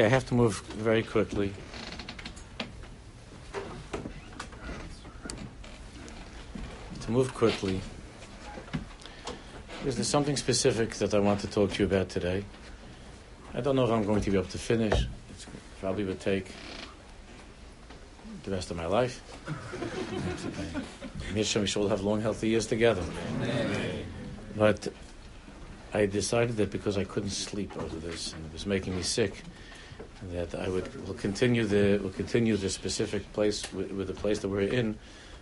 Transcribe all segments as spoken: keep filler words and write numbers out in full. Okay, I have to move very quickly. To move quickly, is there something specific that I want to talk to you about today? I don't know if I'm going to be able to finish. It probably would take the rest of my life. We shall have long, healthy years together. Amen. But I decided that because I couldn't sleep over this and it was making me sick, that I would will continue the will continue the specific place with, with the place that we're in.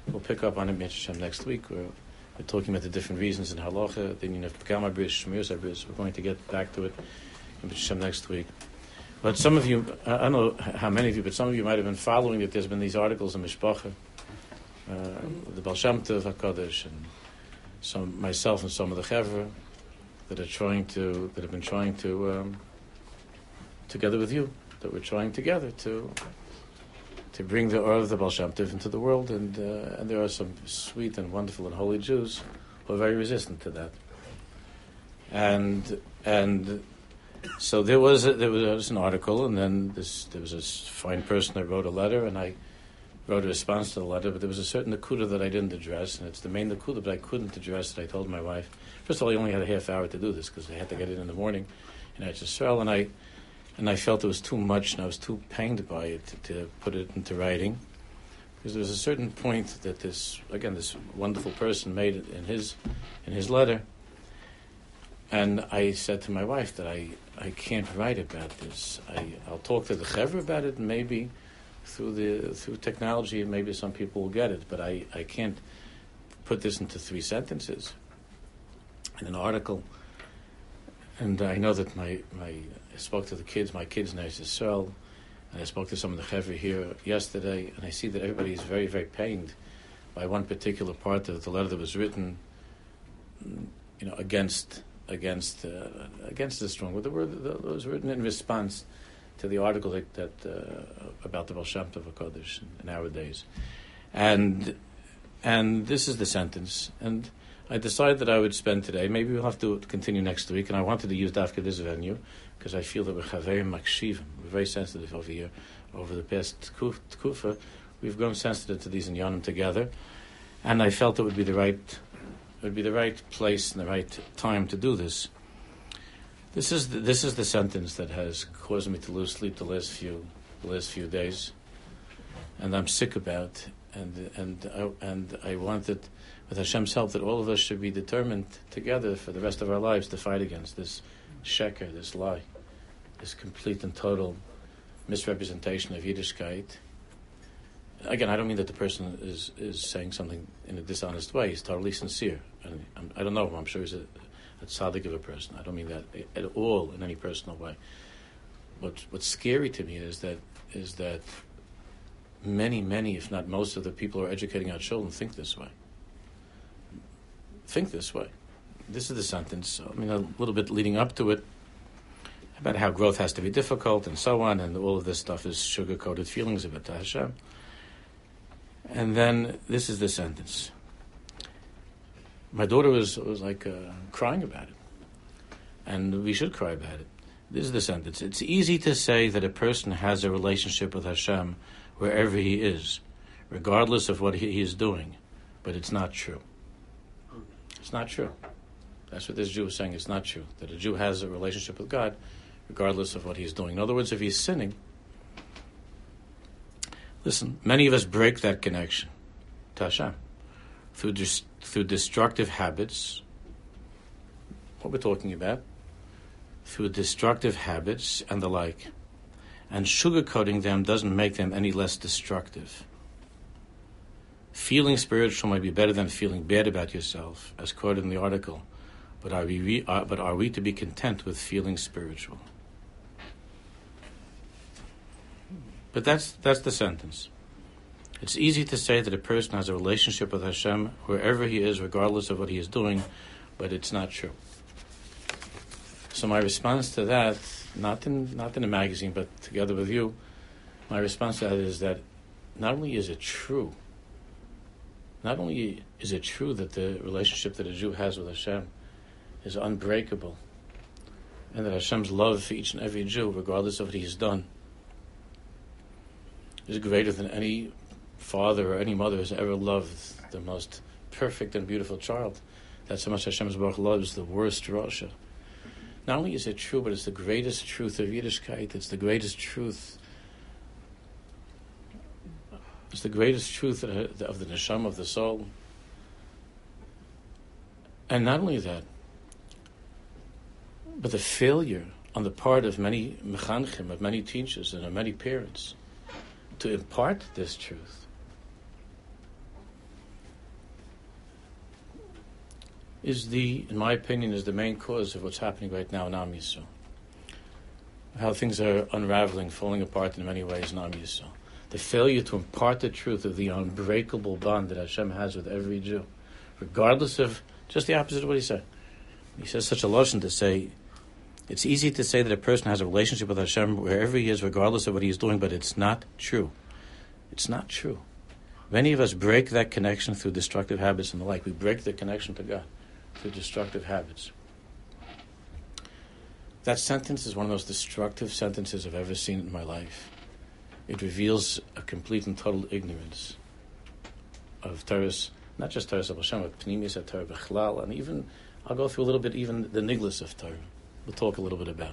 We'll pick up on it next week. We're, we're talking about the different reasons in halacha. Then you have Pegama Bris, Shmir Bris. We're going to get back to it in next week. But some of you, I don't know how many of you, but some of you might have been following that there's been these articles in Mishpacha, uh, the Baal Shem Tov HaKodesh, and some myself and some of the Chevra that are trying to, that have been trying to, um, together with you, that we're trying together to to bring the aura of the Baal Shem Tov into the world, and uh, and there are some sweet and wonderful and holy Jews who are very resistant to that, and and. So there was a, there was an article, and then this, there was a fine person that wrote a letter, and I wrote a response to the letter, but there was a certain nakuda that I didn't address, and it's the main nakuda, but I couldn't address it. I told my wife, first of all, I only had a half hour to do this because I had to get it in the morning, and I just fell, and I and I felt it was too much, and I was too pained by it to, to put it into writing, because there was a certain point that this, again, this wonderful person made it in his in his letter. And I said to my wife that I, I can't write about this. I, I'll talk to the Chevra about it, and maybe through the through technology, maybe some people will get it. But I, I can't put this into three sentences in an article. And I know that my, my I spoke to the kids, my kids in Israel, and I spoke to some of the Chevra here yesterday, and I see that everybody is very, very pained by one particular part of the letter that was written, you know, against... Against uh, against the strong, the word that was written in response to the article that, that uh, about the Baal Shem Tov HaKodesh in our days, and and this is the sentence. And I decided that I would spend today. Maybe we'll have to continue next week. And I wanted to use Dafka this venue because I feel that we're chaverim makshivim. We're very sensitive over here. Over the past kufa, we've grown sensitive to these inyanim together, and I felt it would be the right. It would be the right place and the right time to do this. This is the, this is the sentence that has caused me to lose sleep the last few the last few days, and I'm sick about. And and I, and I want that, with Hashem's help, that all of us should be determined together for the rest of our lives to fight against this sheker, this lie, this complete and total misrepresentation of Yiddishkeit. Again, I don't mean that the person is, is saying something in a dishonest way. He's totally sincere. And I'm, I don't know. I'm sure he's a, a tzaddik of a person. I don't mean that at all in any personal way. What, what's scary to me is that is that many, many, if not most of the people who are educating our children think this way. Think this way. This is the sentence. I mean, a little bit leading up to it, about how growth has to be difficult and so on, and all of this stuff is sugar-coated feelings about Hashem. And then this is the sentence. My daughter was was like uh, crying about it, and we should cry about it. This is the sentence. It's easy to say that a person has a relationship with Hashem wherever he is, regardless of what he is doing, but it's not true. It's not true. That's what this Jew is saying. It's not true that a Jew has a relationship with God, regardless of what he's doing. In other words, if he's sinning. Listen, many of us break that connection to Hashem through, dis- through destructive habits, what we're talking about, through destructive habits and the like. And sugarcoating them doesn't make them any less destructive. Feeling spiritual might be better than feeling bad about yourself, as quoted in the article, but are we, re- are, but are we to be content with feeling spiritual? But that's that's the sentence. It's easy to say that a person has a relationship with Hashem wherever he is, regardless of what he is doing, but it's not true. So my response to that, not in not in a magazine, but together with you, my response to that is that not only is it true, not only is it true that the relationship that a Jew has with Hashem is unbreakable, and that Hashem's love for each and every Jew, regardless of what he has done, is greater than any father or any mother has ever loved the most perfect and beautiful child. That's how much Hashem's Baruch loves the worst Rasha. Not only is it true, but it's the greatest truth of Yiddishkeit. It's the greatest truth. It's the greatest truth of the neshama, of the soul. And not only that, but the failure on the part of many mechanchim, of many teachers and of many parents, to impart this truth is the, in my opinion, is the main cause of what's happening right now in Am Yisrael. How things are unraveling, falling apart in many ways in Am Yisrael. The failure to impart the truth of the unbreakable bond that Hashem has with every Jew, regardless of, just the opposite of what he said. He says such a lashon to say, it's easy to say that a person has a relationship with Hashem wherever he is, regardless of what he is doing, but it's not true. It's not true. Many of us break that connection through destructive habits and the like. We break the connection to God through destructive habits. That sentence is one of the most destructive sentences I've ever seen in my life. It reveals a complete and total ignorance of Torah, not just Torah of Hashem, but Pnimis of Torah Bechlal, and even, I'll go through a little bit, even the Niglas of Torah. We'll talk a little bit about.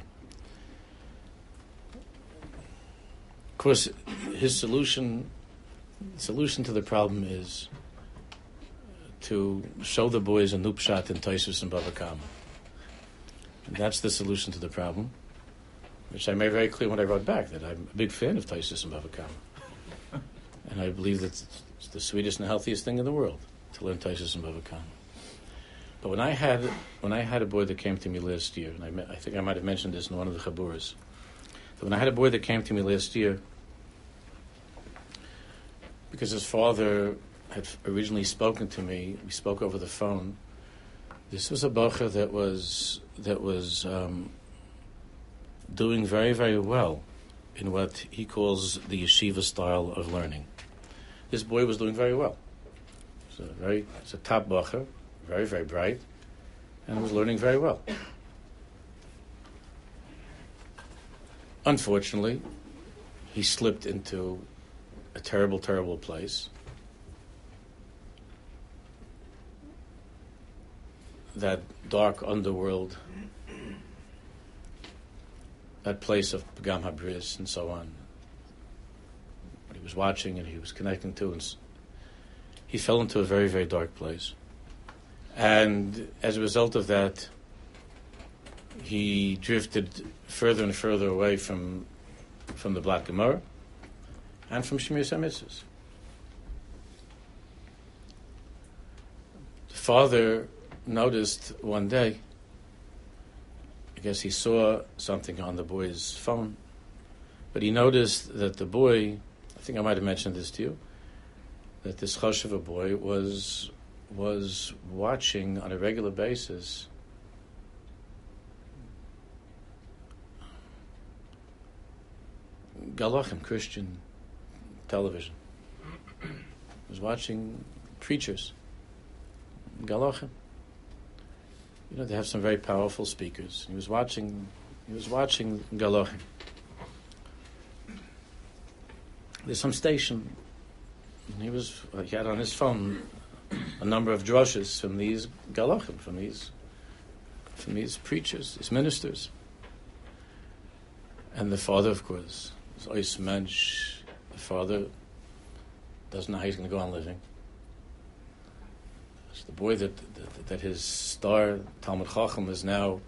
Of course, his solution, solution to the problem is to show the boys a new pshat in Tosfos and Bava Kama. And that's the solution to the problem, which I made very clear when I wrote back, that I'm a big fan of Tosfos and Bava Kama. And I believe that it's the sweetest and healthiest thing in the world to learn Tosfos and Bava Kama. But when I had when I had a boy that came to me last year, and I, me, I think I might have mentioned this in one of the chaburas, that when I had a boy that came to me last year, because his father had originally spoken to me, we spoke over the phone. This was a bacher that was that was um, doing very very well in what he calls the yeshiva style of learning. This boy was doing very well. It's a very it's a top bacher. Very, very bright, and was learning very well. Unfortunately, he slipped into a terrible, terrible place that dark underworld, that place of Pagam Habris and so on. What he was watching and he was connecting to, and he fell into a very, very dark place. And as a result of that, he drifted further and further away from from the Black Gemara and from Shmiras HaMitzvos. The father noticed one day, I guess he saw something on the boy's phone, but he noticed that the boy, I think I might have mentioned this to you, that this chashuv of a boy was... was watching on a regular basis Galachim, Christian television. Was watching preachers, Galachim. You know, they have some very powerful speakers. He was watching, he was watching Galachim. There's some station, and he was, he had on his phone a number of drushes from these galachim, from these, from these preachers, these ministers. And the father, of course, is ois mensch. The father doesn't know how he's going to go on living. It's the boy that that, that his star Talmud Chacham is now,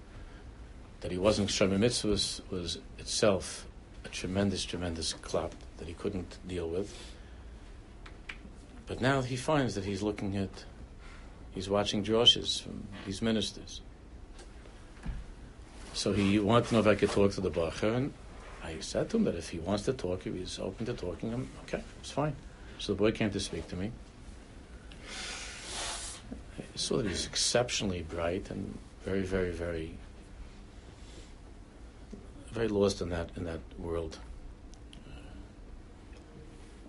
that he wasn't Shomer Mitzvahs, was itself a tremendous, tremendous clap that he couldn't deal with. But now he finds that he's looking at, he's watching drushes from these ministers. So he wanted to know if I could talk to the bacher, and I said to him that if he wants to talk, if he's open to talking, I'm okay, it's fine. So the boy came to speak to me. I saw that he's exceptionally bright and very, very, very, very lost in that in that world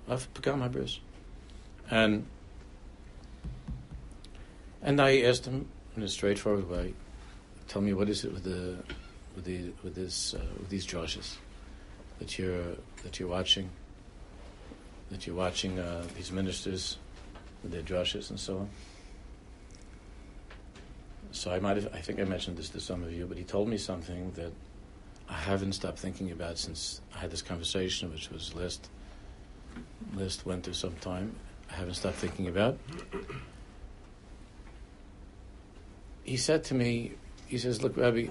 of Pagam Habris. And and I asked him in a straightforward way, tell me what is it with the with the, with this uh, with these drashas that you're that you're watching, that you're watching uh, these ministers with their drashas and so on. So I might have, I think I mentioned this to some of you, but he told me something that I haven't stopped thinking about since I had this conversation, which was last last winter sometime. I haven't stopped thinking about. He said to me, he says, "Look, Rabbi,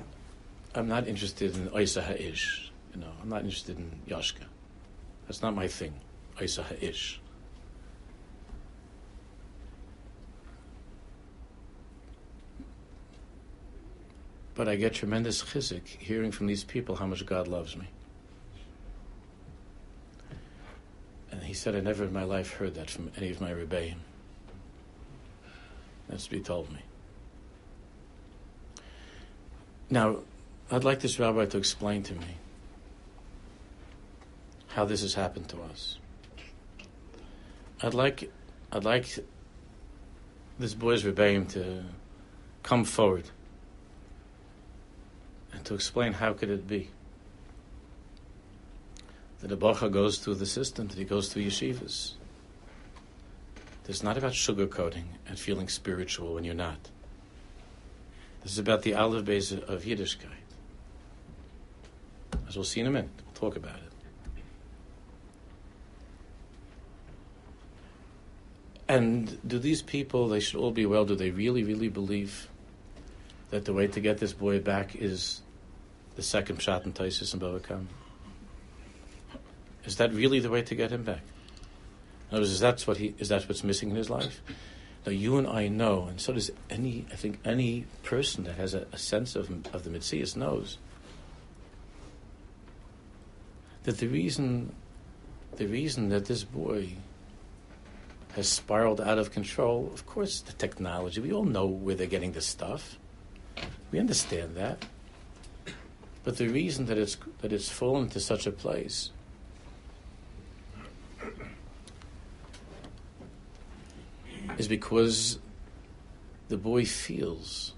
I'm not interested in Oisa Ha'ish. You know, I'm not interested in Yashka. That's not my thing, Oisa Ha'ish." But I get tremendous chizik hearing from these people how much God loves me. And he said, "I never in my life heard that from any of my rebbeim." That's what he told me. Now, I'd like this rabbi to explain to me how this has happened to us. I'd like, I'd like this boy's rebbeim to come forward and to explain how could it be that a baruch goes through the system, that he goes through yeshivas. It's not about sugarcoating and feeling spiritual when you're not. This is about the olive base of Yiddishkeit. As we'll see in a minute, we'll talk about it. And do these people, they should all be well, do they really, really believe that the way to get this boy back is the second pshat in Taisis and Bava Kama? Is that really the way to get him back? In other words, is that what he, is that what's missing in his life? Now, you and I know, and so does any, I think any person that has a, a sense of, of the Metzius knows, that the reason, the reason that this boy has spiraled out of control, of course, the technology, we all know where they're getting this stuff. We understand that. But the reason that it's, that it's fallen to such a place is because the boy feels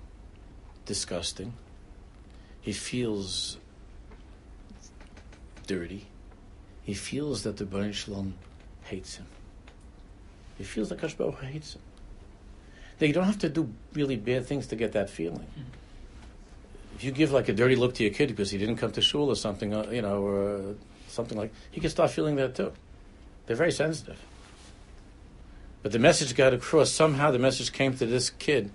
disgusting, he feels dirty, he feels that the Baal Shalom hates him. He feels that Kadosh Baruch Hu hates him. Now, you don't have to do really bad things to get that feeling. If you give like a dirty look to your kid because he didn't come to shul or something, you know, or something like, he can start feeling that too. They're very sensitive. But the message got across. Somehow the message came to this kid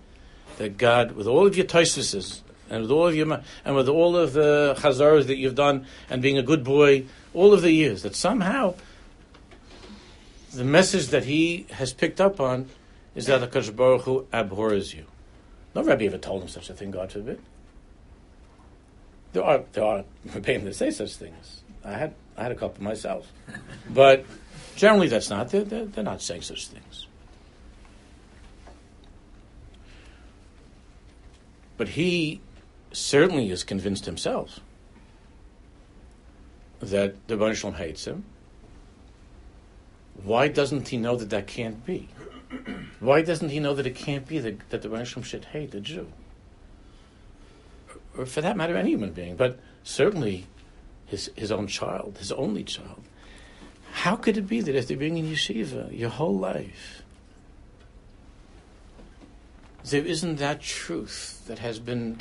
that God, with all of your taisis and with all of your and with all of the chazaras that you've done and being a good boy all of the years, that somehow the message that he has picked up on is that HaKadosh Baruch Hu abhors you. No rabbi ever told him such a thing, God forbid. There are there are rabbis that say such things. I had I had a couple myself, but. Generally, that's not. They're, they're, they're not saying such things. But he certainly is convinced himself that the Baal Shem Tov hates him. Why doesn't he know that that can't be? Why doesn't he know that it can't be that, that the Baal Shem Tov should hate the Jew? Or, or for that matter, any human being, but certainly his his own child, his only child. How could it be that after being in yeshiva your whole life, there isn't that truth that has been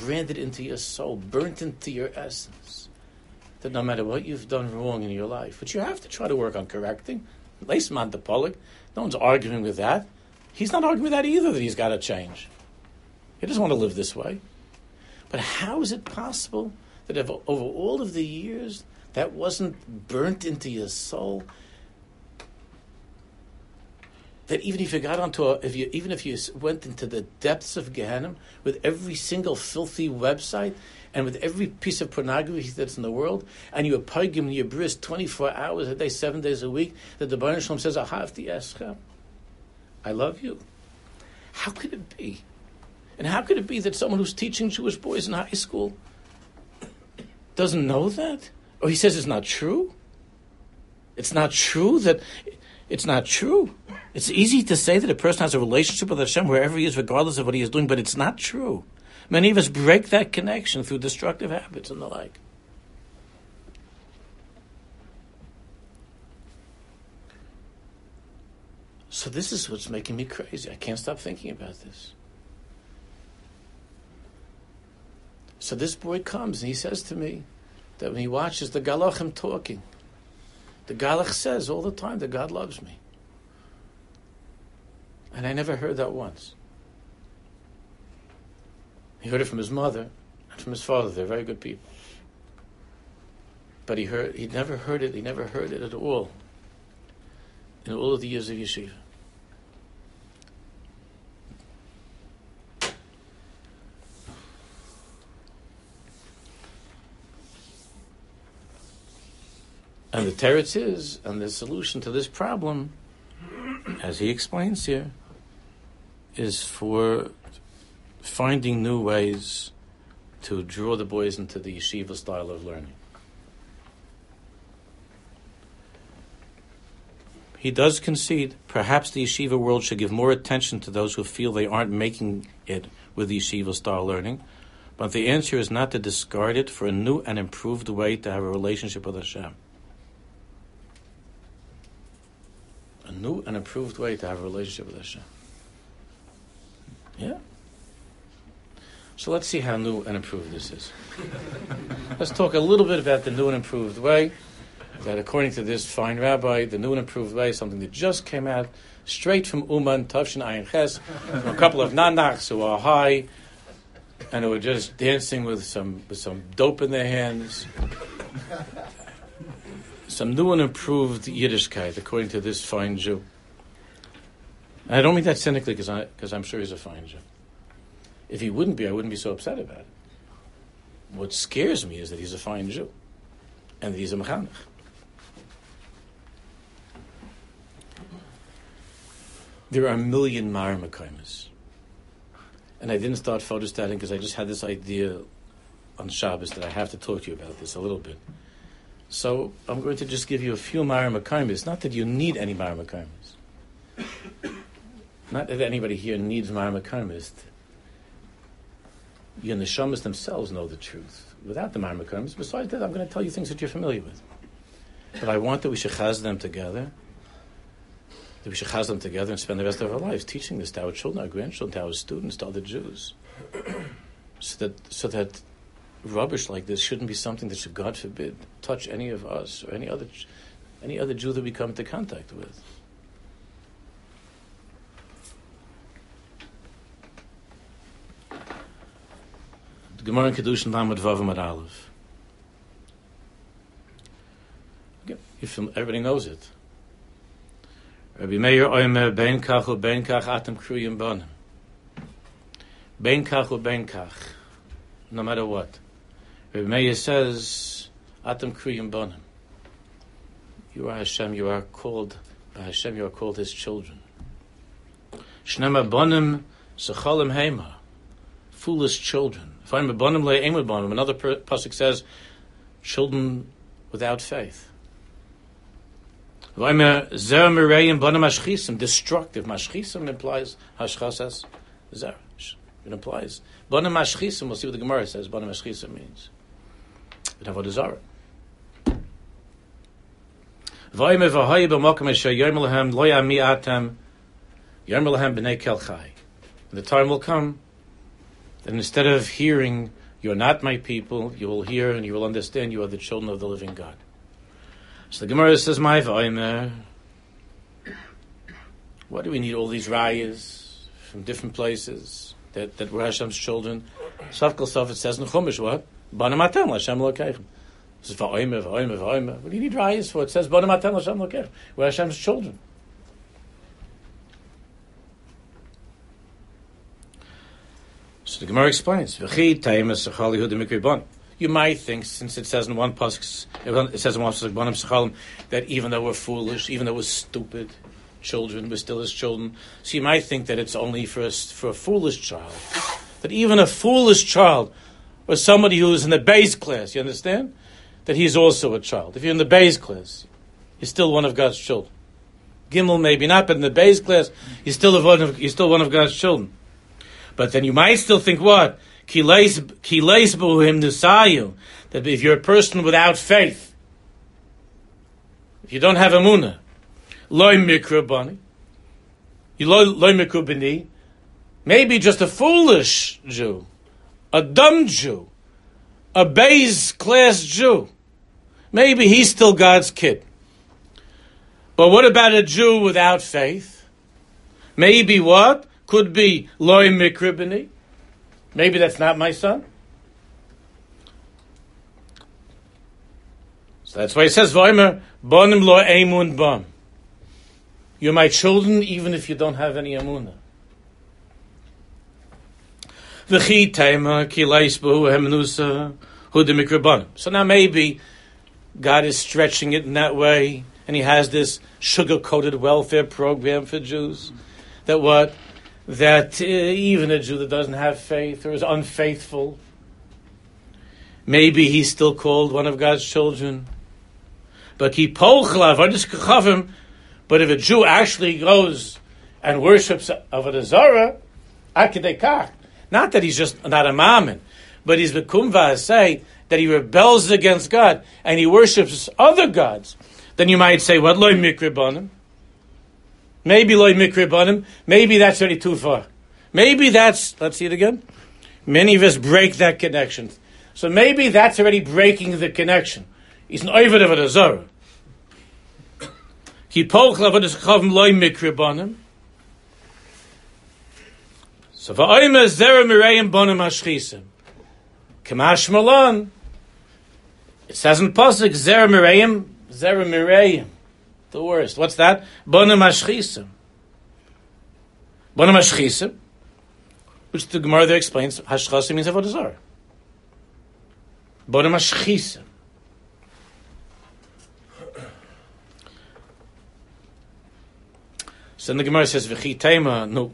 branded into your soul, burnt into your essence, that no matter what you've done wrong in your life, which you have to try to work on correcting, Leisman de Pollock, no one's arguing with that. He's not arguing with that either, that he's got to change. He doesn't want to live this way. But how is it possible that over all of the years that wasn't burnt into your soul? That even if you got onto a, if you even if you went into the depths of Gehenna with every single filthy website and with every piece of pornography that's in the world, and you were poging your bris twenty-four hours a day, seven days a week, that the Baal Shem Tov says, "Ahavti escha, I love you." How could it be? And how could it be that someone who's teaching Jewish boys in high school doesn't know that? Or he says it's not true. It's not true that it's not true. It's easy to say that a person has a relationship with Hashem wherever he is, regardless of what he is doing, but it's not true. Many of us break that connection through destructive habits and the like. So this is what's making me crazy. I can't stop thinking about this. So this boy comes and he says to me that when he watches the Galachim talking, the Galach says all the time that God loves me. And I never heard that once. He heard it from his mother and from his father. They're very good people. But he heard, he never heard it, he never heard it at all in all of the years of yeshiva. And the teretz is, and the solution to this problem, as he explains here, is for finding new ways to draw the boys into the yeshiva style of learning. He does concede, perhaps the yeshiva world should give more attention to those who feel they aren't making it with yeshiva style learning, but the answer is not to discard it for a new and improved way to have a relationship with Hashem. A new and improved way to have a relationship with Hashem. Yeah? So let's see how new and improved this is. Let's talk a little bit about the new and improved way, that according to this fine rabbi, the new and improved way is something that just came out straight from Uman, Tavshin Ayin Ches, from a couple of nanachs who are high and who are just dancing with some with some dope in their hands. Some new and improved Yiddishkeit, according to this fine Jew. And I don't mean that cynically, because I, because I'm sure he's a fine Jew. If he wouldn't be, I wouldn't be so upset about it. What scares me is that he's a fine Jew, and that he's a mechanech. There are a million Ma'ar Mekaymas. And I didn't start photostating because I just had this idea on Shabbos that I have to talk to you about this a little bit. So I'm going to just give you a few Ma'ar Mekaymas. Not that you need any Ma'ar Mekaymas. Not that anybody here needs Ma'ar Mekaymas. Your neshamas themselves know the truth. Without the Ma'ar Mekaymas, besides that, I'm going to tell you things that you're familiar with. But I want that we should chaz them together. That we should chaz them together and spend the rest of our lives teaching this to our children, our grandchildren, to our students, to other Jews. So that, so that rubbish like this shouldn't be something that should, God forbid, touch any of us or any other any other Jew that we come into contact with. The Gemara in Kedushin Lamed Vav Amud Aleph. Everybody knows it. Rebbe Meir Omer Ben Kach Uben Kach Atem Kruyim Bonim. Ben Kach Uben Kach. No matter what. Rebbe Meir says, Atem Kriyim Bonim. You are Hashem, you are called by Hashem, you are called His children. Shnema Bonim Sechalim Hema. Foolish children. If I'm a Bonim Le'em Bonim, another pasuk says, children without faith. Destructive. Mashchisim implies hashchasas zarash. It implies. Bana mashchisim, we'll see what the Gemara says Bana mashchisim means. But have a desire. The time will come that instead of hearing, "You're not my people," you will hear and you will understand, "You are the children of the living God." So the Gemara says, "My v'aymer." Why do we need all these rayas from different places that, that were Hashem's children? Sav kol sav, it says in Chumash, what? Banim atem l'Hashem l'Lokeichem. It says v'aymer, v'aymer, v'aymer. What do you need rayas for? It says banim atem l'Hashem l'Lokeichem. We're Hashem's children. So the Gemara explains, "V'chi taim esachal Yehudim mikribon." You might think, since it says in one pasuk, it says in one pasuk, that even though we're foolish, even though we're stupid children, we're still His children. So you might think that it's only for a, for a foolish child, that even a foolish child, or somebody who's in the base class, you understand, that he's also a child. If you're in the base class, you're still one of God's children. Gimel maybe not, but in the base class, you're still one of, you're still one of God's children. But then you might still think what? That if you're a person without faith, if you don't have emunah, loy mikra bani, you loy mikra bani, maybe just a foolish Jew, a dumb Jew, a base class Jew, maybe he's still God's kid. But what about a Jew without faith? Maybe what? Could be loy mikra bani. Maybe that's not my son. So that's why he says, Vaymer, bonim lo emun bam. You're my children even if you don't have any emunah. V'chi teima ki leisbu hemnusa hu demikrabanim. So now maybe God is stretching it in that way, and he has this sugar-coated welfare program for Jews. That what? That uh, even a Jew that doesn't have faith or is unfaithful, maybe he's still called one of God's children. But if a Jew actually goes and worships Avodah Zarah, not that he's just not a mammon, but he's b'kum v'aseh, that he rebels against God and he worships other gods, then you might say, what? Lo mikra banim. Maybe loy mikri banim. Maybe that's already too far. Maybe that's, let's see it again. Many of us break that connection. So maybe that's already breaking the connection. He's an oived of a Zorah. So va'oimer zera mireim banim hashchisim. Kamash malan. It says in Pasuk, zera mireim, zera mireim. The worst. What's that? Banim hashchisim. Banim hashchisim, which the Gemara there explains, hashchasim means avodah zarah. Banim hashchisim. So then the Gemara says, v'chi teima, no.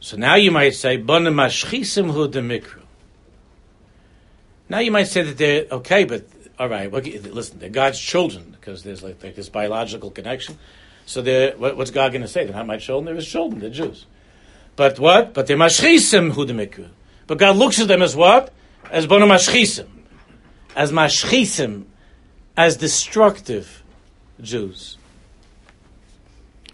So now you might say, banim hashchisim hu demikra. Now you might say that they're, okay, but all right, well, listen, they're God's children, because there's like, like this biological connection. So they're, what, what's God going to say? They're not my children, they're his children, they're Jews. But what? But they're mashchisim hu demikra. But God looks at them as what? As bono mashchisim. As mashchisim, as destructive Jews.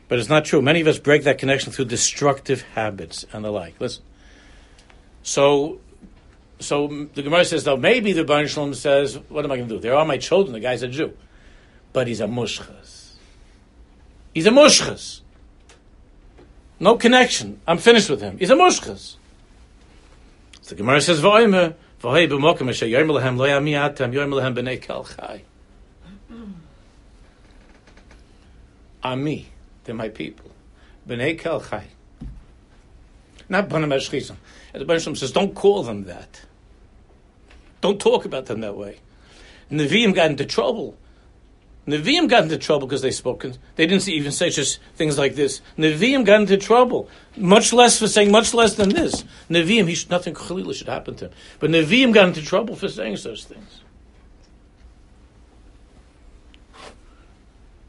But it's not true. Many of us break that connection through destructive habits and the like. Listen. So... So the Gemara says, though, maybe the Baal Shem says, what am I going to do? They are my children. The guy's a Jew. But he's a mushchas. He's a mushchas. No connection. I'm finished with him. He's a mushchas. So the Gemara says, V'oimer, v'hoi b'mokim asher yoyim lehem lo yami atam yoyim lehem b'nei kal chai. Ami, they're my people. B'nei kal chai. Not banim hashchisim. And the Baal Shem says, don't call them that. Don't talk about them that way. Nevi'im got into trouble. Nevi'im got into trouble because they spoke. They didn't even say just things like this. Nevi'im got into trouble. Much less for saying much less than this. Nevi'im, he should, nothing chalila should happen to him. But Nevi'im got into trouble for saying such things.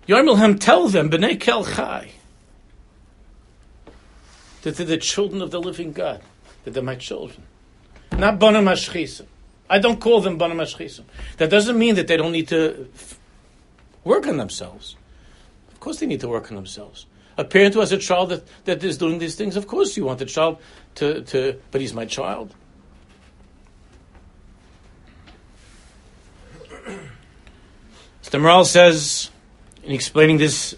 Yarmelhem, tell them, B'nei Kel Chai, that they're the children of the living God, that they're my children. Not banim hashchisim. I don't call them banim hashchisim. That doesn't mean that they don't need to f- work on themselves. Of course they need to work on themselves. A parent who has a child that, that is doing these things, of course you want the child to, to but he's my child. So Maharal says, in explaining this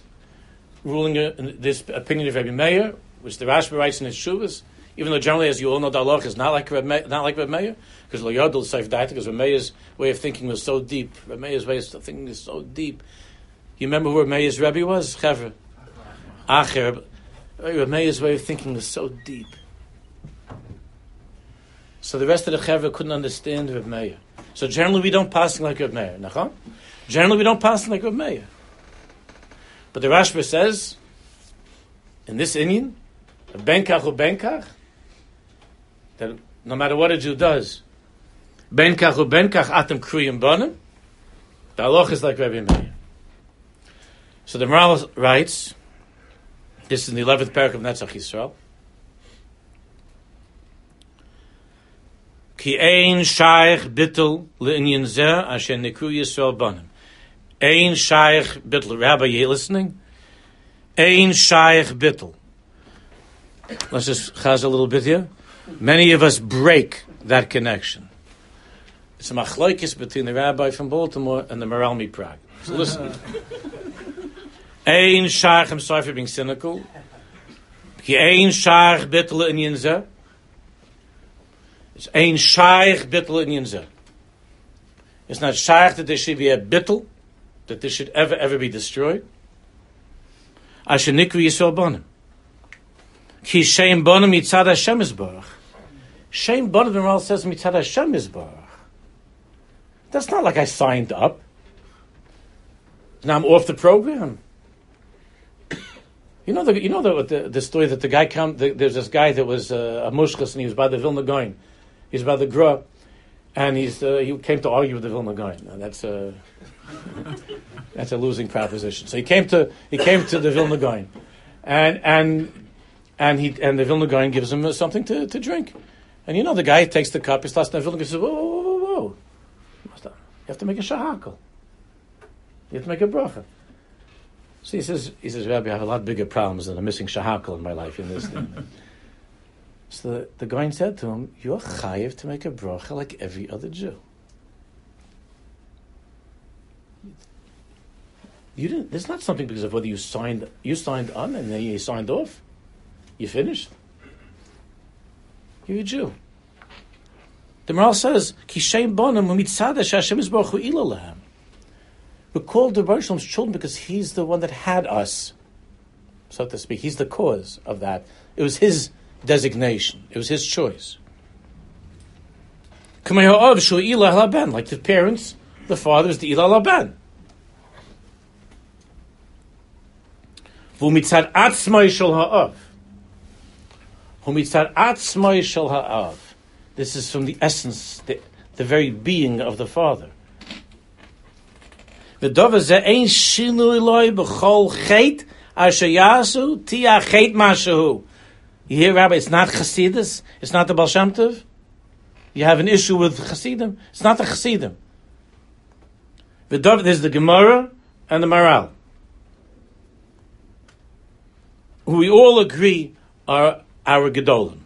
ruling, uh, this opinion of Rebbe Meir, which the Rashba writes in his Shuvas, even though generally, as you all know, the halacha is not like Rebbe Meir, not like Rebbe Meir, because lo yodel seif daita, because Rebbe Meir's way of thinking was so deep. Rebbe Meir's way of thinking is so deep. You remember who Rebbe Meir's Rebbe was, Chevra? Acher. Rebbe Meir's way of thinking was so deep. So the rest of the Chevra couldn't understand Rebbe Meir. So generally, we don't pass like Rebbe Meir. Nachon? Generally, we don't pass like Rebbe Meir. But the Rashba says, in this inyan, benkach u benkach, that no matter what a Jew does, benkach u benkach atem kriyim banim, the halacha is like Rebbe Meir. So the Maharal writes, this is in the eleventh parak of Netzach Yisrael, Ki ein shaykh bittel le'inyan zeh asher nikru Yisrael banim. Ein shaykh bittel. Rabbi, are you listening? Ein shaykh bittel. Let's just chaz a little bit here. Many of us break that connection. It's a machlokes between the rabbi from Baltimore and the Meralmi Prague. So listen. Ein shaykh, I'm sorry for being cynical. Ki ein shaykh bittel le'inyan zeh. It's ein shaykh bittel in yinzeh. It's not shaykh that there should be a bittel, that this should ever, ever be destroyed. Asher nikru Yisrael banim. Ki shem banim mitzad Hashem izbarach. Shem banim, the Maharal says, mitzad Hashem izbarach. That's not like I signed up. Now I'm off the program. You know the you know the the, the story that the guy come. The, there's this guy that was uh, a mushkas and he was by the Vilna Gaon. He's by the Gra, and he's uh, he came to argue with the Vilna Gaon, and that's a that's a losing proposition. So he came to he came to the Vilna Gaon, and and and he and the Vilna Gaon gives him something to, to drink, and you know the guy takes the cup. He starts to the Vilna Gaon, says, whoa whoa whoa whoa, you have to make a shahakal, you have to make a bracha. So he says, he says, Rabbi, I have a lot bigger problems than a missing shahakal in my life in this thing. So the, the Goyim said to him, you're chayiv to make a bracha like every other Jew. You didn't. There's not something because of whether you signed you signed on and then you signed off. You finished. You're a Jew. The Maharal says, Ki shein bonam u'mitzada she'Hashem yisborach hu ila lahem. We're called the Baal Shem Tov's children because he's the one that had us, so to speak. He's the cause of that. It was his designation. It was his choice. Like the parents, the father is the Ilah Laban. V'umitzad atzmai shel ha'av. V'umitzad atzmai shel ha'av. This is from the essence, the, the very being of the father. The dover ze ein shinui loy b'chol chet asher yasu tiach chet mashehu. You hear, Rabbi, it's not Chassidus. It's not the Baal Shem Tov. You have an issue with Chassidim. It's not the Chassidim. The Dov, there's the Gemara and the Maharal, who we all agree are our Gedolim.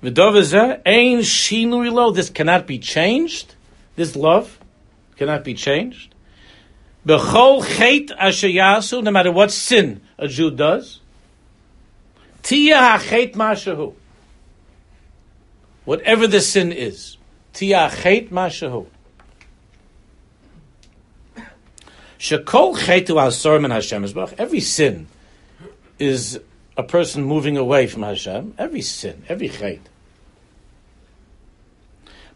The Dov is there. Ein shinui lo. This cannot be changed. This love cannot be changed. B'chol chet asher yasu. No matter what sin a Jew does. Tiyah hachet mashahu. Whatever the sin is, tiyah hachet mashahu. Shekol chetu asor min Hashem izbarach. Every sin is a person moving away from Hashem. Every sin, every chet.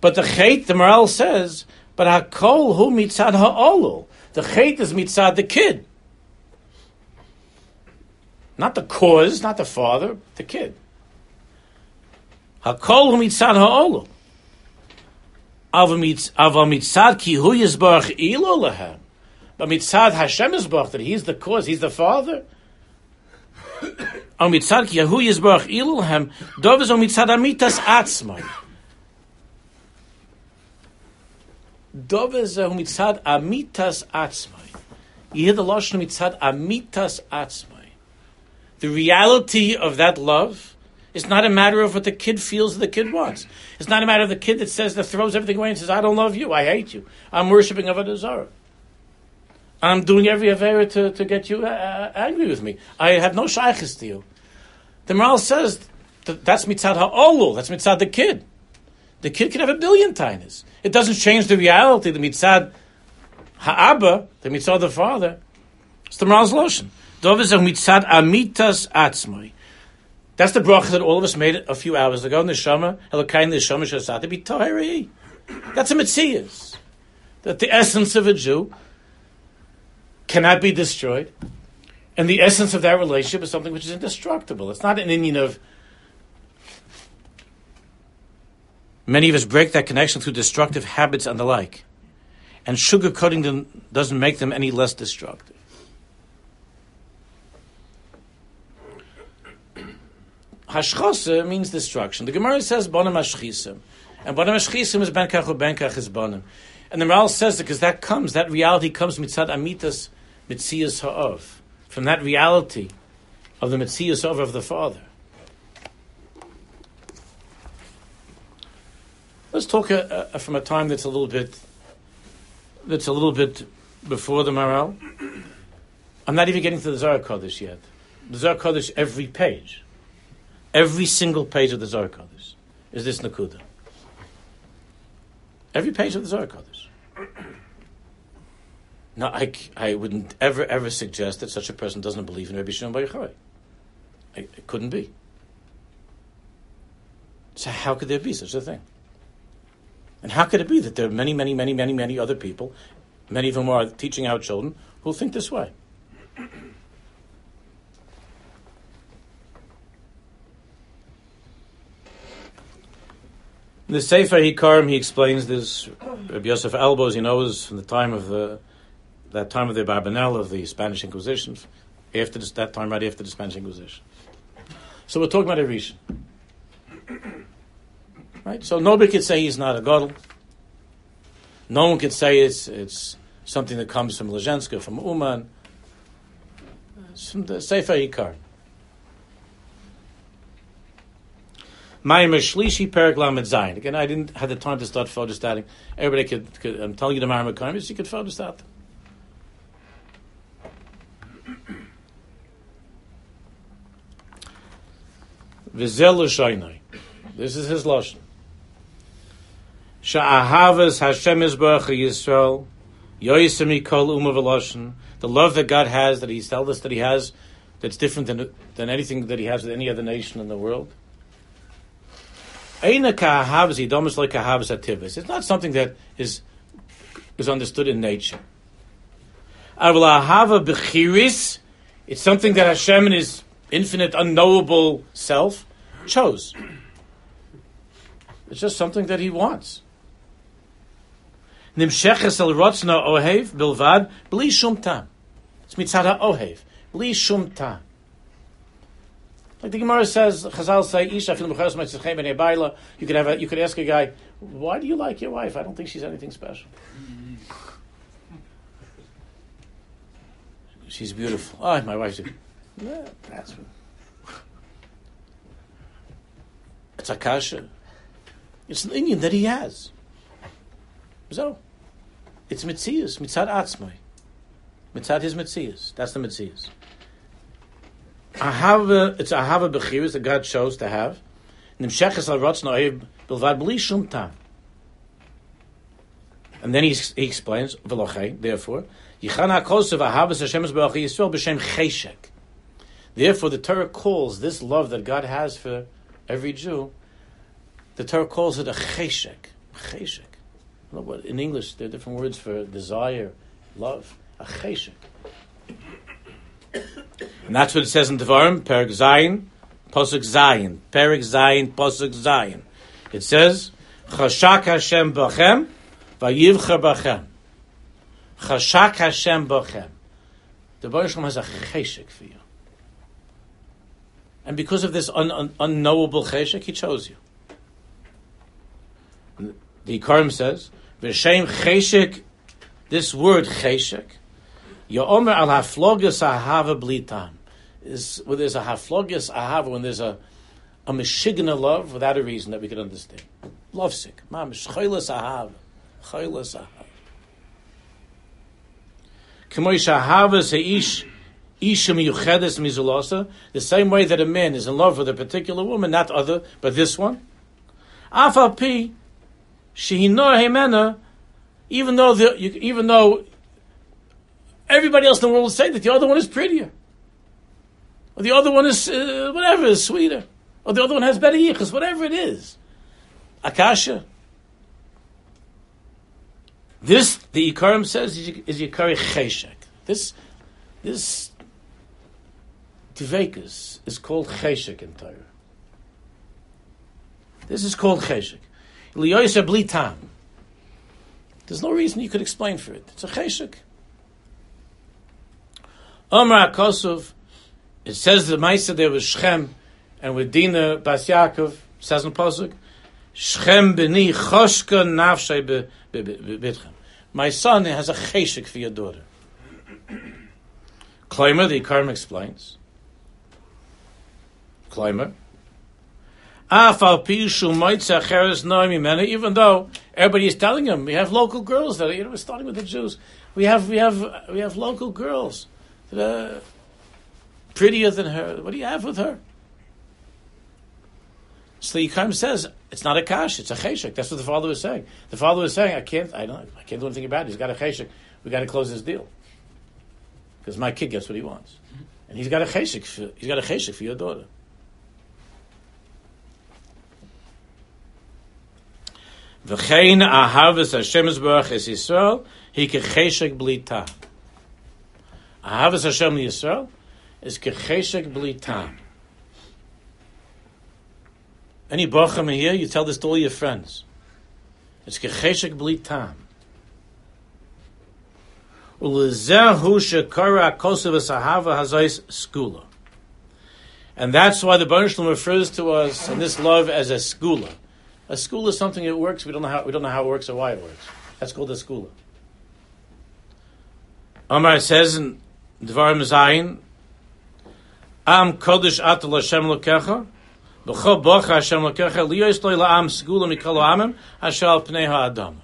But the chet, the Maharal says, but hakol hu mitzad ha'olu. The chet is mitzad the kid. Not the cause, not the father, the kid. Hakol mitzad ha'olu. Ava mitzad ki hu yizbarach ilo lehem. But mitzad Hashem yizbarach, that he's the cause, he's the father. Ava mitzad ki hu yizbarach ilo lehem. Dov is o mitzad amitas atzmai. Dov is o mitzad amitas atzmai. You hear the lashon mitzad amitas atzmai. The reality of that love is not a matter of what the kid feels or the kid wants. It's not a matter of the kid that says, that throws everything away and says, I don't love you, I hate you, I'm worshipping Avodah Zarah, I'm doing every avera to, to get you uh, angry with me. I have no shaykhis to you. The Maharal says, that, that's mitzad ha'olul, that's mitzad the kid. The kid can have a billion tainas. It doesn't change the reality, the mitzad ha'aba, the mitzad the father. It's the Maharal's loshen. That's the bracha that all of us made a few hours ago. Neshama, Elokeinu neshama she'asata b'torei. That's a metzias. That the essence of a Jew cannot be destroyed. And the essence of that relationship is something which is indestructible. It's not an Indian of... Many of us break that connection through destructive habits and the like. And sugarcoating them doesn't make them any less destructive. hashchasa means destruction. The Gemara says bonim hashchisim, and bonim hashchisim is benkach or benkach is bonim. And the Maharal says that because that comes, that reality comes mitzad amitas mitzias ha'av, from that reality of the mitzias ha'av of the father. Let's talk uh, uh, from a time that's a little bit that's a little bit before the Maharal. I'm not even getting to the Zohar Kodesh yet. The Zohar Kodesh, every page, every single page of the Zohar Kodesh is this Nakuda. Every page of the Zohar Kodesh. Now, I, I wouldn't ever, ever suggest that such a person doesn't believe in Rabbi Shimon Bar Yochai. It couldn't be. So how could there be such a thing? And how could it be that there are many, many, many, many, many other people, many of whom are teaching our children, who think this way? In the Sefer Ikarim, he explains this. Rabbi Yosef Albo, as he knows, from the time of the that time of the Abarbanel, of the Spanish Inquisition, after this, that time right after the Spanish Inquisition. So we're talking about a rishon, right? So nobody could say he's not a gadol. No one could say it's it's something that comes from Lezhenska, from Uman. It's from the Sefer Ikarim. Mayim Shlishi Perik Lamed Zayin. Again, I didn't have the time to start photostating. Everybody could, could I'm telling you the Mayim Ikarim is you could photostat them. V'zel l'shaynai. This is his lashon. Sha'ahavas Hashem Yisbarach Yisrael Yoyisemi Kol Umah V'lashon. The love that God has, that He's told us that He has, that's different than than anything that He has with any other nation in the world. It's not something that is is understood in nature. It's something that Hashem in His infinite, unknowable self chose. It's just something that He wants. It's mitzad ha'ohev, bli shum tam. Like the Gemara says, Chazal say, you could have a, you could ask a guy, why do you like your wife? I don't think she's anything special. She's beautiful. Oh, my wife's yeah, that's it's a kasha. It's an inyan that he has. So it's mitzias, mitzad atzmai, mitzad his mitzias. That's the mitzias. Ahava, it's ahava b'chiris that God chose to have. And then he, he explains, therefore, therefore the Torah calls this love that God has for every Jew, the Torah calls it a cheshek. Cheshek. I don't know what, in English, there are different words for desire, love. A cheshek. And that's what it says in Devarim, Perek Zayin, Posuk Zayin, Perek Zayin, Posuk Zayin. It says, Chashak Hashem Bachem, Vayivcha Bachem. Chashak Hashem Bachem. The Baruch Shem has a cheshek for you. And because of this un- un- unknowable cheshek, He chose you. And the Ikarim says, V'shem cheshek, this word cheshek, Ya'omer al haflogas ahava blitam. Is when there's a haflogas ahava, when there's a a meshigna love without a reason that we can understand. Lovesick. Mamish chaylas ahava. Chaylas ahava. K'moish ahavas ha'ish ishim yuchedes mizulasa. The same way that a man is in love with a particular woman, not other, but this one. Afal pi shehinor hemena. Even though the, you, even though everybody else in the world will say that the other one is prettier. Or the other one is, uh, whatever, is sweeter. Or the other one has better yichus, whatever it is. Akasha. This, the Ikarim says, is Yikari Cheshek. This, this Tveikus is called Cheshek in Torah. This is called Cheshek. L'yoysa bli tam. There's no reason you could explain for it. It's a Cheshek. Omar HaKosov, it says the Maisa there was Shechem, and with Dina Bas Yaakov, says in the Pasuk, Shchem b'ni choshka nafshei b'bitchem. My son has a cheshik for your daughter. Klaimer, the Ikarim explains. Klaimer. Even though everybody is telling him, we have local girls that are, you know, we're starting with the Jews. We have we have we have local girls that are prettier than her. What do you have with her? So the Ikarim says it's not a kash, it's a cheshek. That's what the father was saying. The father was saying, I can't, I don't, I can't do anything about it. He's got a cheshek. We got to close this deal because my kid gets what he wants, and he's got a cheshek. For, he's got a cheshek for your daughter. V'chein ahavas Hashem Yisbarach es Yisrael he kecheshek bli tam. Ahavas Hashem Yisrael is kecheshek bli tam. Any bochum here, you tell this to all your friends. It's kecheshek bli tam. Ulezehu shekara kosev asahava hazais skula. And that's why the Baruch Shalom refers to us in this love as a skula. A skula is something that works. We don't know how. We don't know how it works or why it works. That's called a skula. Amar says in Devarim Zayin, "Am kodesh atal Hashem lokecha, b'chol bocha Hashem lokecha liyos loy la'am skula mikol ha'amim asher al pnei ha'adam."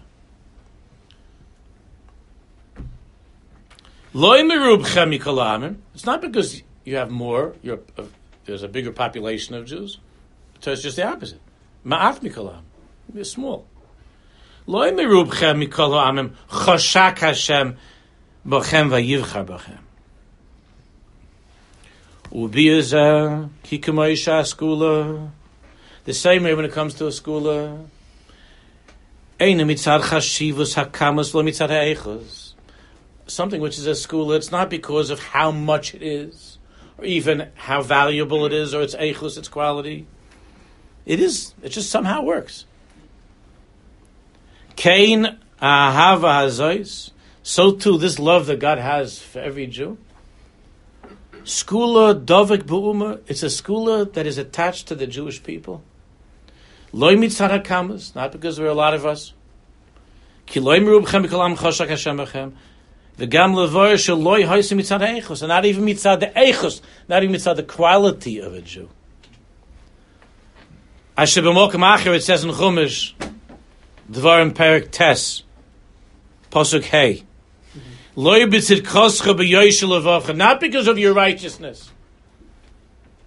Loy merubcha mikol ha'amim. It's not because you have more. You're, uh, there's a bigger population of Jews. So it's just the opposite. Ma'af mikolam, you're small. Loy merubchem mikolamim choshak Hashem b'chem vayivchar b'chem. Ubiyaza kikamoisha skula. The same way when it comes to a skula. Eina mitzad chashivus hakamas lo mitzad ha'echus. Something which is a skula, it's not because of how much it is, or even how valuable it is, or its echus, its quality. It is. It just somehow works. Kain ahava hazois. So too, this love that God has for every Jew. Skula dovek b'uma. It's a skula that is attached to the Jewish people. Loi mitzad hakamas. Not because there are a lot of us. Ki loi merubchem mikolam choshak Hashem b'chem. V'gam levar sheloi hoisim mitzad ha'echus. And not even mitzad the echus. Not even mitzad the quality of a Jew. Asher b'mokum acher, it says in Chumash, Dvarim Perek Tes, Pasuk Hey. Lo b'tzidkoscha b'yosh levavcha, not because of your righteousness,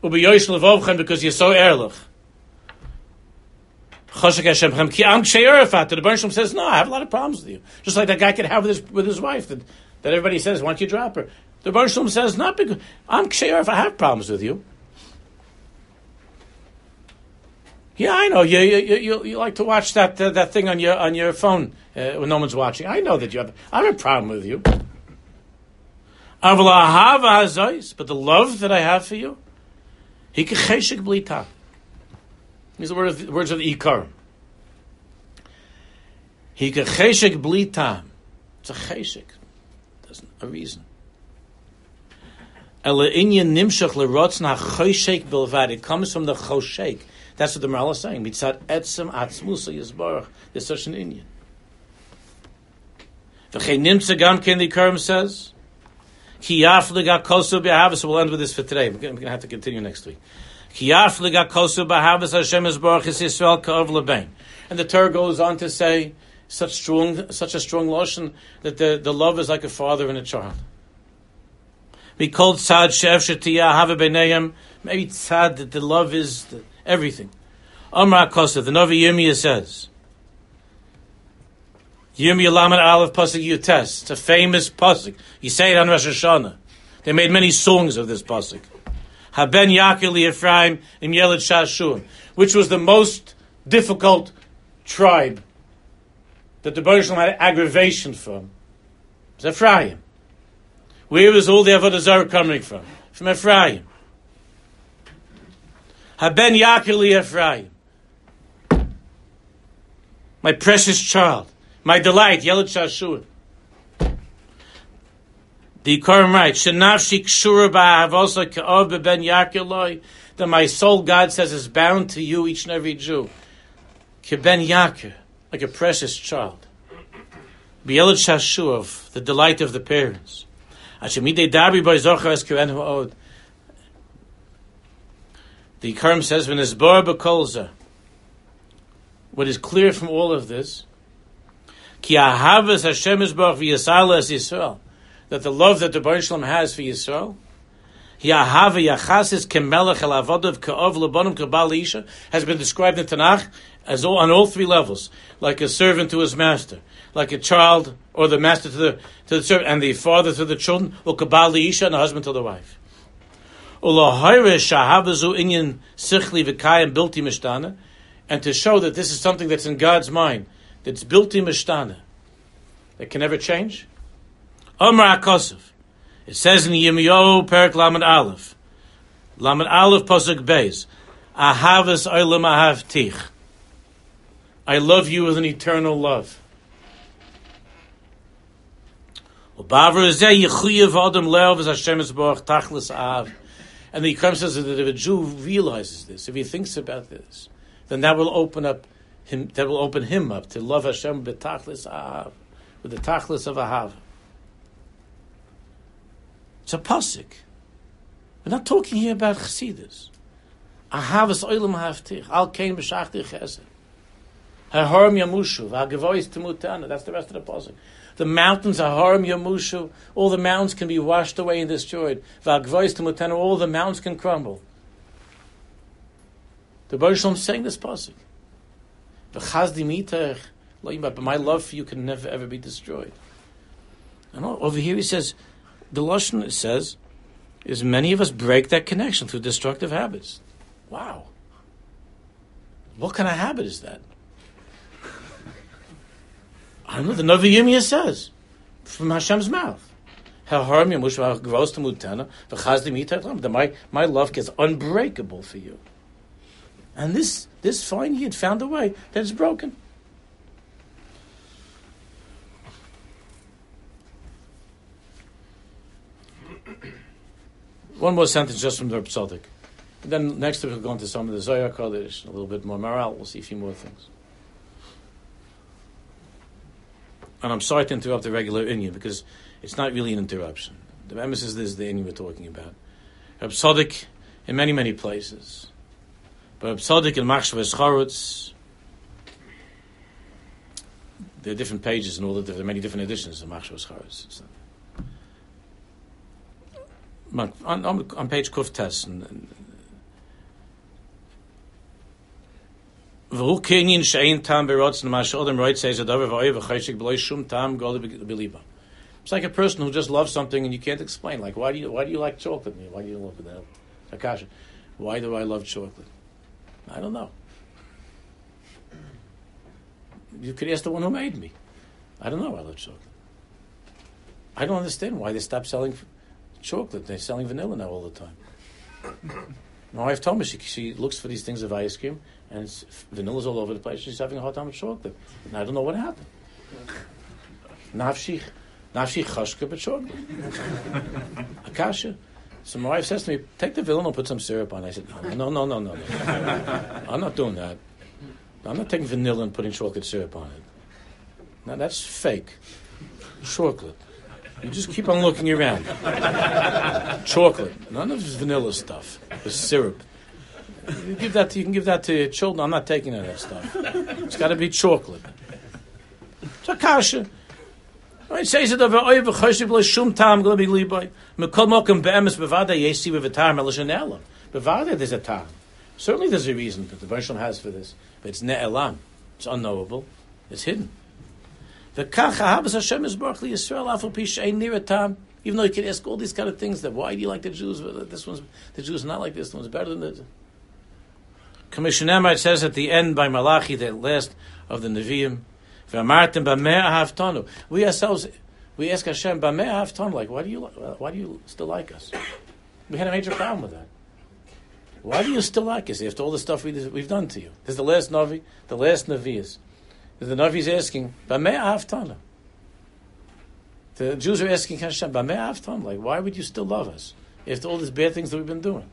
u'b'yosh levavcha, because you're so ehrlich. Choshek Hashem b'chem ki am kshei urafat. The Baruch Shem says, no, I have a lot of problems with you. Just like that guy could have with his with his wife that, that everybody says, why don't you drop her? The Baruch Shem says, not because I'm kshei urafat, I have problems with you. Yeah, I know. You you you, you like to watch that uh, that thing on your on your phone uh, when no one's watching. I know that you have. I have a problem with you. But the love that I have for you, he kecheshik blita. These are the words of the, words of the Ikarim. He kecheshik blita. It's a cheshik. Doesn't a reason. It comes from the choshek. That's what the Maharal is saying. Mitzad etzem atzmusa yisbarach. There's such an Indian. V'chein nimtza gam ken, the Ikarim says, ki yaf l'ga kosu b'ahavas. We'll end with this for today. We're going to have to continue next week. Ki yaf l'ga kosu b'ahavas Hashem yisbarach is Yisrael ka'ov l'bein. And the Torah goes on to say such strong, such a strong lotion that the, the love is like a father and a child. We called tzad shev shetiyah have b'neihem. Maybe tzad that the love is. The, Everything. Amra Kosev, the Novi Yirmiyah says, Yirmiyah Lamed Aleph Pasuk Yutes. It's a famous pasuk. You say it on Rosh Hashanah. They made many songs of this pasuk. Haben Yaakov Ephraim im Yeled Shashuim, which was the most difficult tribe that the Baruch had aggravation from. It's Ephraim. Where was all the Avodah Zarah coming from? From Ephraim. Haben Yaakov li Ephraim, my precious child, my delight, Yeled Shashuim. The Ikarim writes, "Shenafshi kshura ba'avosa ka'ov b'ben Yaakov loy." that my soul, God says, is bound to you, each and every Jew. Keben Yaakov, like a precious child. B'yelad Shashuv, the delight of the parents. The Ikarim says, when his bar b'kolza, what is clear from all of this, Ki ahavas Hashem Yisborach v'yasal es Yisrael, that the love that the Baal Shem Tov has for Yisrael, He ahava yachasis kemelech elavodav ke'ov lebanim ke'bal isha, has been described in Tanakh as all, on all three levels, like a servant to his master, like a child or the master to the to the servant, and the father to the children, or ke'bal isha, and the husband to the wife. And to show that this is something that's in God's mind, that's bilti mishtana, that can never change. Amar HaKosov, it says in Yirmiyahu Perek Lamed Aleph, Lamed Aleph Pasuk Beis, Ahavas Olam Ahavtich, I love you with an eternal love. And the Yikram says that if a Jew realizes this, if he thinks about this, then that will open up him. That will open him up to love Hashem b'tachlis ahav, with the tachlis of ahav. It's a pasuk. We're not talking here about chassidus. Ahavas oilam haftich, al kein b'shachti chesed, haharim yamushu, ha'gevois temutana. That's the rest of the pasuk. The mountains, haharim yamushu, all the mountains can be washed away and destroyed. Va'gevois temutana, all the mountains can crumble. The Baal Shem Tov is saying this pasuk. V'chazdi mitach, but my love for you can never ever be destroyed. And over here he says, the Lashon, it says, is many of us break that connection through destructive habits. Wow. What kind of habit is that? I don't know. The Novi Yirmiyah says, from Hashem's mouth, that my, my love gets unbreakable for you. And this, this fine he had found a way that it's broken. One more sentence just from the Reb Tzaddik. And then next week we'll go into some of the Zohar Kodesh, a little bit more Maharal. We'll see a few more things. And I'm sorry to interrupt the regular Inyan, because it's not really an interruption. The emphasis is the Inyan we're talking about. Reb Tzaddik in many, many places. But Reb Tzaddik in Machshav Escharutz, there are different pages and all the there are many different editions of Machshav Escharutz. On, on, on page Kuf Tes, it's like a person who just loves something and you can't explain. Like, why do you why do you like chocolate? Why do you love that? Akasha, why do I love chocolate? I don't know. You could ask the one who made me. I don't know. I love chocolate. I don't understand why they stopped selling chocolate. They're selling vanilla now all the time. My wife told me she, she looks for these things of ice cream, and it's, vanilla's all over the place. She's having a hard time with chocolate. And I don't know what happened. Nafshi, nafshi chashka but chocolate. Akasha. So my wife says to me, take the vanilla and put some syrup on. I said, no, no, no, no, no. no. I'm not doing that. I'm not taking vanilla and putting chocolate syrup on it. Now that's fake. Chocolate. You just keep on looking around. Chocolate. None of this vanilla stuff. It's syrup. You give that to, you can give that to your children. I'm not taking any of that stuff. It's got to be chocolate. It's a kasha. It says it over shum tam globi libai. Mikol mokum be'emes bevada yesi bevatar melashanelam. Bevada there's a tam. Certainly there's a reason that the Vershon has for this. But it's ne'elam. It's unknowable. It's hidden. Even though you can ask all these kind of things, that why do you like the Jews? This one's the Jews not like this one's better than this. Commissioner Emrit says at the end by Malachi, the last of the Nevi'im, we ourselves we ask Hashem, like why do you why do you still like us? We had a major problem with that. Why do you still like us after all the stuff we, we've done to you? This is the last Navi, the last Nevi'is. The Navi is asking, Bamei Ahavtana. The Jews are asking Hashem, Bamei Ahavtana, like, why would you still love us after all these bad things that we've been doing?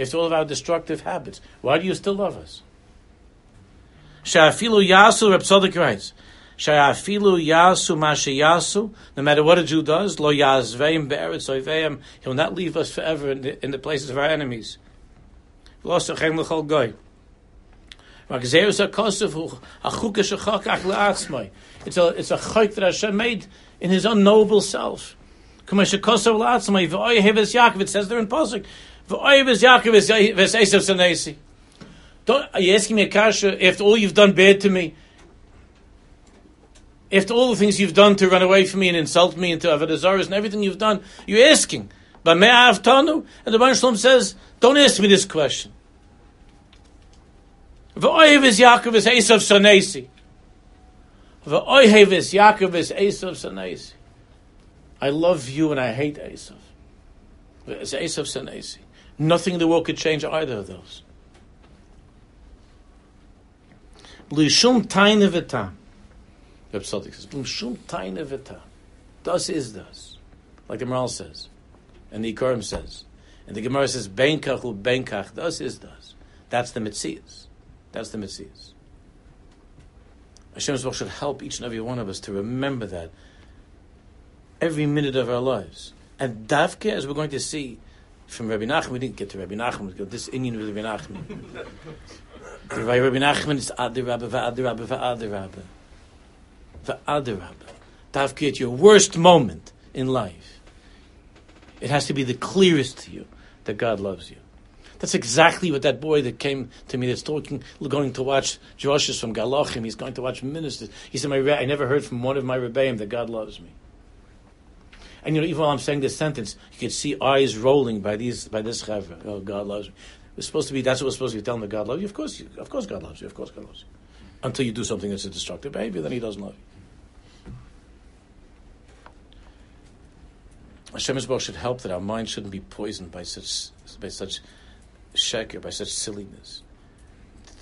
It's all of our destructive habits. Why do you still love us? Sha'afilu yasu, Reb Tzadok writes, Sha'afilu yasu mashayasu, no matter what a Jew does, lo yazveim be'eretz oyveim, he'll not leave us forever in the, in the places of our enemies. V'losachem l'chol goy. It's a it's a chok that Hashem made in His own noble self. It says there in Pasuk. Don't are you asking me a kasha after all you've done bad to me? After all the things you've done to run away from me and insult me and to avodah zarah and everything you've done, you're asking. But me'avtanu, and the Baal Shem Tov says, don't ask me this question. V'oyev is Yaakov is Esav Sanesi. V'oyev is Yaakov is Esav Sanesi. I love you and I hate Esav. It's Esav Sanesi. Nothing in the world could change either of those. L'shum taina v'tam. Reb Tzadok says, L'shum taina v'tam. Das is das. Like the Maharal says, and the Ikarim says, and the Gemara says, Benkach u benkach. Das is das. That's the Metzias. That's the Metzias. Hashem should help each and every one of us to remember that every minute of our lives. And Davke, as we're going to see from Rabbi Nachman, we didn't get to Rabbi Nachman, got this Indian with Rabbi Nachman. By Rabbi Nachman, it's Adirabba, Va'adirabba, Va'adirabba. Va'adirabba. Davke, at your worst moment in life, it has to be the clearest to you that God loves you. That's exactly what that boy that came to me that's talking, going to watch Drushes from Galachim, he's going to watch ministers. He said, my, I never heard from one of my Rebbeim that God loves me. And you know, even while I'm saying this sentence, you could see eyes rolling by these by this Chavra. Oh, God loves me. It's supposed to be, that's what we're supposed to be telling them, God loves you. Of course, you, of course God loves you. Of course God loves you. Until you do something that's a destructive behavior, then He doesn't love you. Hashem Yisrael should help that our minds shouldn't be poisoned by such by such Sheker, by such silliness.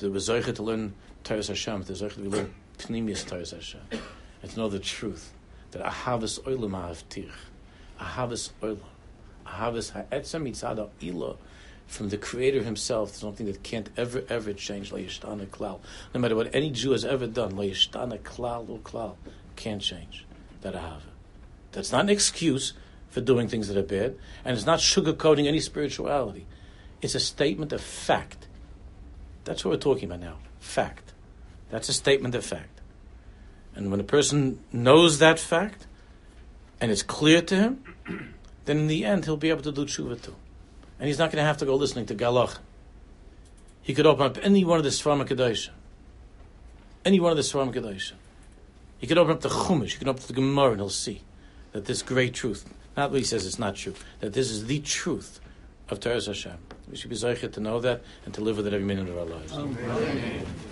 The Zohar to learn Teres Hashem, the Zohar to learn Pnimius Teres Hashem, and to know the truth that Ahavas Oilam Ahavtir, Ahavas Oilam, Ahavas Ha'etzem Yitzad Ha'ila, from the Creator Himself, something that can't ever, ever change. La Yishtana Klal, no matter what any Jew has ever done, La Yishtana Klal or Klal can't change that Ahava. That's not an excuse for doing things that are bad, and it's not sugarcoating any spirituality. It's a statement of fact. That's what we're talking about now. Fact. That's a statement of fact. And when a person knows that fact, and it's clear to him, then in the end he'll be able to do tshuva too. And he's not going to have to go listening to Galach. He could open up any one of the Sfarim HaKadosh. Any one of the Sfarim HaKadosh. He could open up the Chumash, he could open up the Gemara, and he'll see that this great truth, not what he says it's not true, that this is the truth of Teres Hashem. We should be zeicher to know that and to live with it every minute of our lives. Amen. Amen.